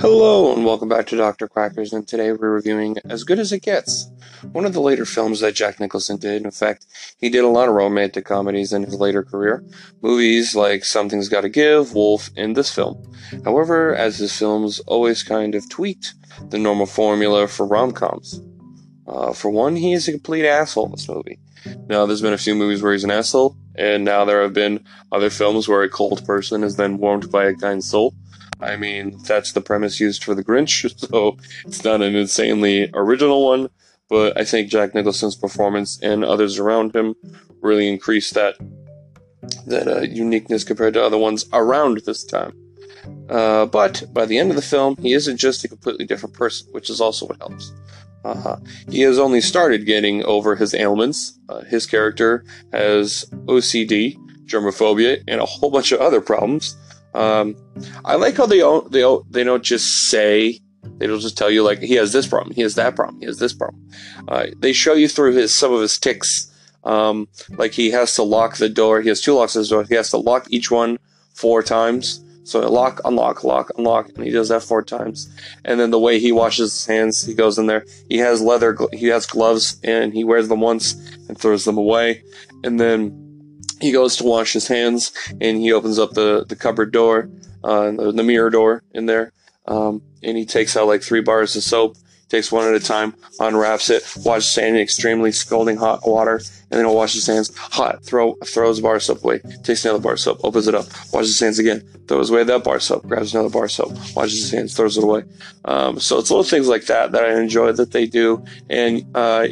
Hello and welcome back to Dr. Crackers, and today we're reviewing As Good As It Gets, one of the later films that Jack Nicholson did. In fact, he did a lot of romantic comedies in his later career, movies like Something's Gotta Give, Wolf, and this film. However, as his films always kind of tweaked the normal formula for rom-coms. For one, he is a complete asshole in this movie. Now, there's been a few movies where he's an asshole, and now there have been other films where a cold person is then warmed by a kind soul. I mean, that's the premise used for The Grinch, so it's not an insanely original one, but I think Jack Nicholson's performance and others around him really increased that uniqueness compared to other ones around this time. But by the end of the film, he isn't just a completely different person, which is also what helps. He has only started getting over his ailments. His character has OCD, germophobia, and a whole bunch of other problems. I like how they don't just say, they don't just tell you, like, he has this problem, he has that problem, he has this problem. They show you through some of his tics. Like, he has to lock the door. He has two locks on his door. He has to lock each one 4 times. So lock, unlock, lock, unlock, and he does that 4 times. And then the way he washes his hands, he goes in there. He has leather, he has gloves, and he wears them once and throws them away. And then he goes to wash his hands, and he opens up the cupboard door, the mirror door in there, and he takes out like 3 bars of soap, takes one at a time, unwraps it, washes his hands in extremely scalding hot water, and then he'll wash his hands hot, throws a bar of soap away, takes another bar of soap, opens it up, washes his hands again, throws away that bar of soap, grabs another bar of soap, washes his hands, throws it away. So it's little things like that I enjoy that they do, and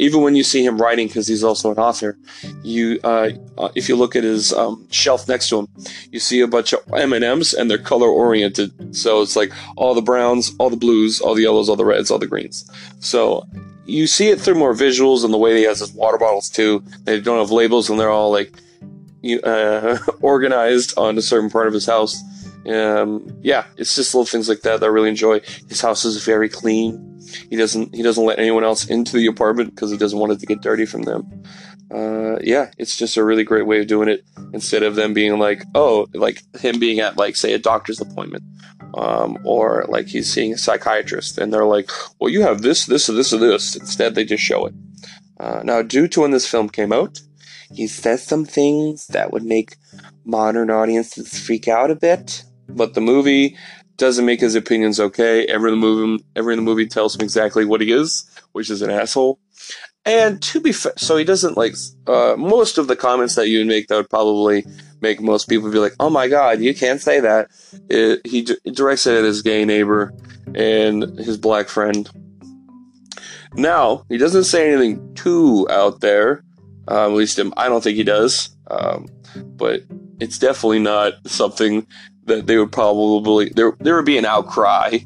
even when you see him writing, because he's also an author, if you look at his shelf next to him, you see a bunch of M&Ms, and they're color-oriented, so it's like all the browns, all the blues, all the yellows, all the reds, all the greens. So you see it through more visuals and the way he has his water bottles too. They don't have labels and they're all like organized on a certain part of his house. It's just little things like that I really enjoy. His house is very clean. He doesn't let anyone else into the apartment because he doesn't want it to get dirty from them. It's just a really great way of doing it instead of them being like, oh, like him being at like, say, a doctor's appointment, or like he's seeing a psychiatrist and they're like, well, you have this, this, or this, or this. Instead, they just show it. Now, due to when this film came out, he says some things that would make modern audiences freak out a bit, but the movie doesn't make his opinions okay. Everyone in the movie tells him exactly what he is, which is an asshole. And to be fair, so he doesn't like most of the comments that you would make that would probably make most people be like, "Oh my God, you can't say that." He directs it at his gay neighbor and his black friend. Now he doesn't say anything too out there. At least I don't think he does. But it's definitely not something that they would probably, there would be an outcry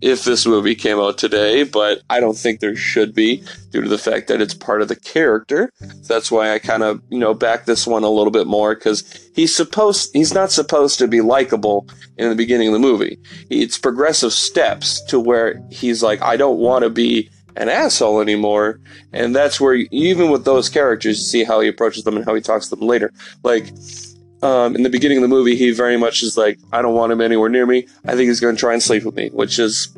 if this movie came out today, but I don't think there should be due to the fact that it's part of the character. That's why I kind of, back this one a little bit more because he's not supposed to be likable in the beginning of the movie. It's progressive steps to where he's like, I don't want to be an asshole anymore, and that's where, even with those characters, you see how he approaches them and how he talks to them later. Like, in the beginning of the movie, he very much is like, I don't want him anywhere near me. I think he's going to try and sleep with me, which is,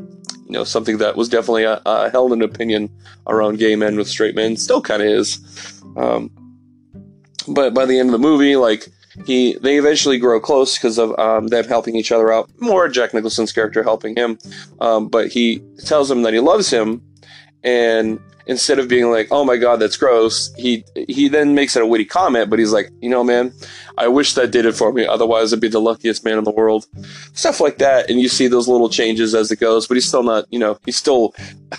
something that was definitely held in opinion around gay men with straight men. Still kind of is. But by the end of the movie, like, they eventually grow close because of them helping each other out. More Jack Nicholson's character helping him. But he tells him that he loves him, and instead of being like, oh my God, that's gross, he then makes it a witty comment, but he's like, man, I wish that did it for me. Otherwise, I'd be the luckiest man in the world. Stuff like that. And you see those little changes as it goes, but he's still not, he's still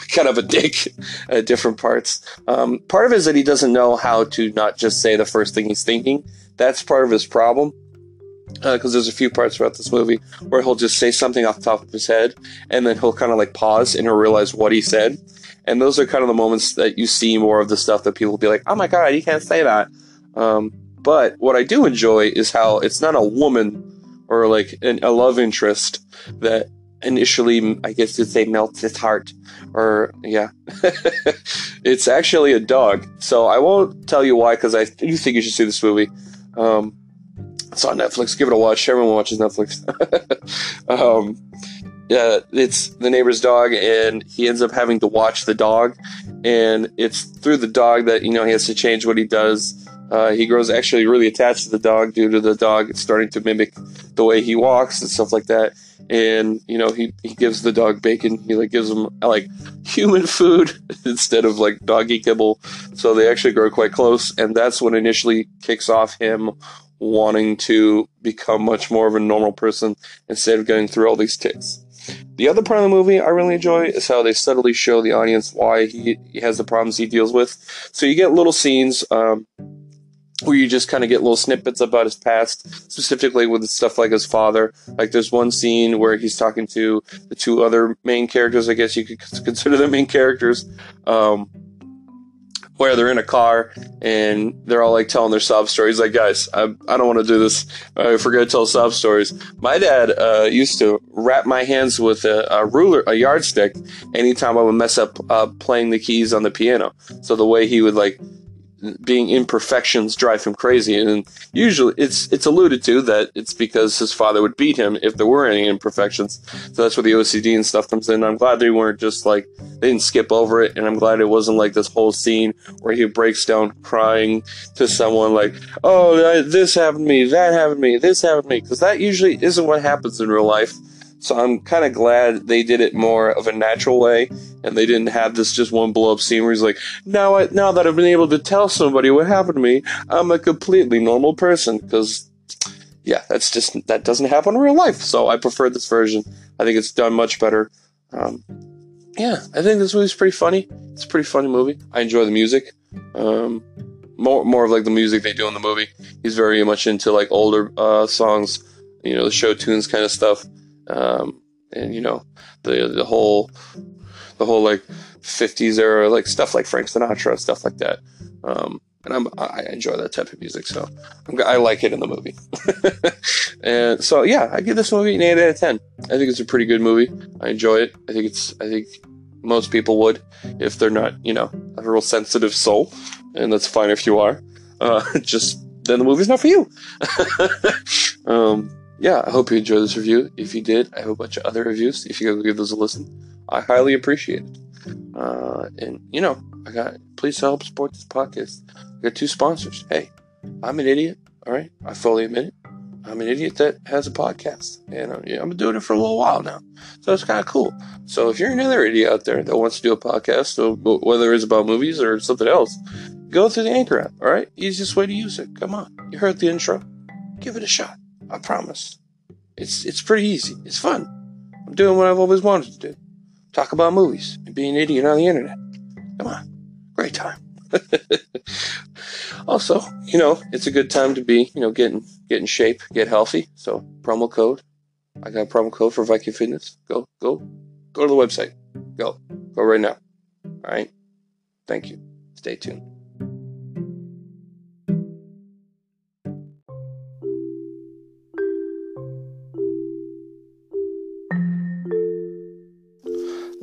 kind of a dick at different parts. Part of it is that he doesn't know how to not just say the first thing he's thinking. That's part of his problem. Because there's a few parts throughout this movie where he'll just say something off the top of his head, and then he'll kind of like pause and he'll realize what he said. And those are kind of the moments that you see more of the stuff that people will be like, oh my God, you can't say that. But what I do enjoy is how it's not a woman or like a love interest that initially, I guess you'd say, melts his heart. It's actually a dog. So I won't tell you why, because I do think you should see this movie. It's on Netflix. Give it a watch. Everyone watches Netflix. It's the neighbor's dog, and he ends up having to watch the dog, and it's through the dog that, you know, he has to change what he does. He grows actually really attached to the dog due to the dog starting to mimic the way he walks and stuff like that. And, you know, he gives the dog bacon. He, like, gives him, like, human food instead of, like, doggy kibble. So they actually grow quite close, and that's what initially kicks off him wanting to become much more of a normal person instead of going through all these tics. The other part of the movie I really enjoy is how they subtly show the audience why he has the problems he deals with. So you get little scenes where you just kind of get little snippets about his past, specifically with stuff like his father. Like, there's one scene where he's talking to the two other main characters, I guess you could consider them main characters, where they're in a car, and they're all, like, telling their sob stories. Like, guys, I don't want to do this. I forgot to tell sob stories. My dad used to wrap my hands with a ruler, a yardstick, anytime I would mess up playing the keys on the piano. So the way he would, like, being imperfections drive him crazy, and usually it's alluded to that it's because his father would beat him if there were any imperfections. So that's where the OCD and stuff comes in. I'm glad they weren't just like, they didn't skip over it, and I'm glad it wasn't like this whole scene where he breaks down crying to someone like, oh, this happened to me, that happened to me, this happened to me, because that usually isn't what happens in real life. So I'm kind of glad they did it more of a natural way, and they didn't have this just one blow-up scene where he's like, now that I've been able to tell somebody what happened to me, I'm a completely normal person, because, yeah, that doesn't happen in real life. So I prefer this version. I think it's done much better. I think this movie's pretty funny. It's a pretty funny movie. I enjoy the music. More of, like, the music they do in the movie. He's very much into, like, older songs, you know, the show tunes kind of stuff. And you know, the whole like 50s era, like stuff like Frank Sinatra, stuff like that. And I enjoy that type of music, so I like it in the movie. And so, yeah, I give this movie an 8 out of 10. I think it's a pretty good movie. I enjoy it. I think most people would, if they're not, you know, a real sensitive soul, and that's fine if you are. Just then the movie's not for you. Yeah, I hope you enjoyed this review. If you did, I have a bunch of other reviews. If you go give those a listen, I highly appreciate it. And, you know, please help support this podcast. I got 2 sponsors. Hey, I'm an idiot, all right? I fully admit it. I'm an idiot that has a podcast, and I'm been doing it for a little while now, so it's kind of cool. So if you're another idiot out there that wants to do a podcast, whether it's about movies or something else, go through the Anchor app, all right? Easiest way to use it. Come on. You heard the intro. Give it a shot. I promise. It's pretty easy. It's fun. I'm doing what I've always wanted to do. Talk about movies and be an idiot on the internet. Come on. Great time. Also, you know, it's a good time to be, you know, get in shape, get healthy. So promo code. I got a promo code for Vycu Fitness. Go to the website. Go right now. All right. Thank you. Stay tuned.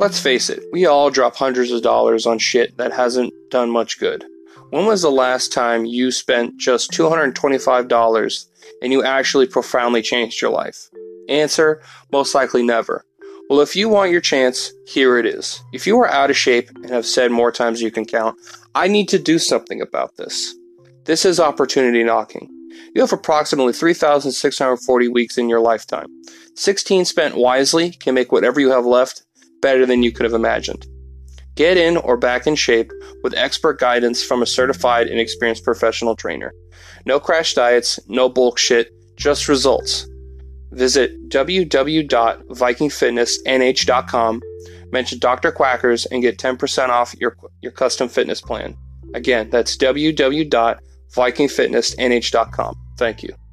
Let's face it, we all drop hundreds of dollars on shit that hasn't done much good. When was the last time you spent just $225 and you actually profoundly changed your life? Answer, most likely never. Well, if you want your chance, here it is. If you are out of shape and have said more times you can count, I need to do something about this. This is opportunity knocking. You have approximately 3,640 weeks in your lifetime. 16 spent wisely can make whatever you have left better than you could have imagined. Get in or back in shape with expert guidance from a certified and experienced professional trainer. No crash diets, no bulk shit, just results. Visit www.vikingfitnessnh.com, mention Dr. Quackers, and get 10% off your custom fitness plan. Again, that's www.vikingfitnessnh.com. Thank you.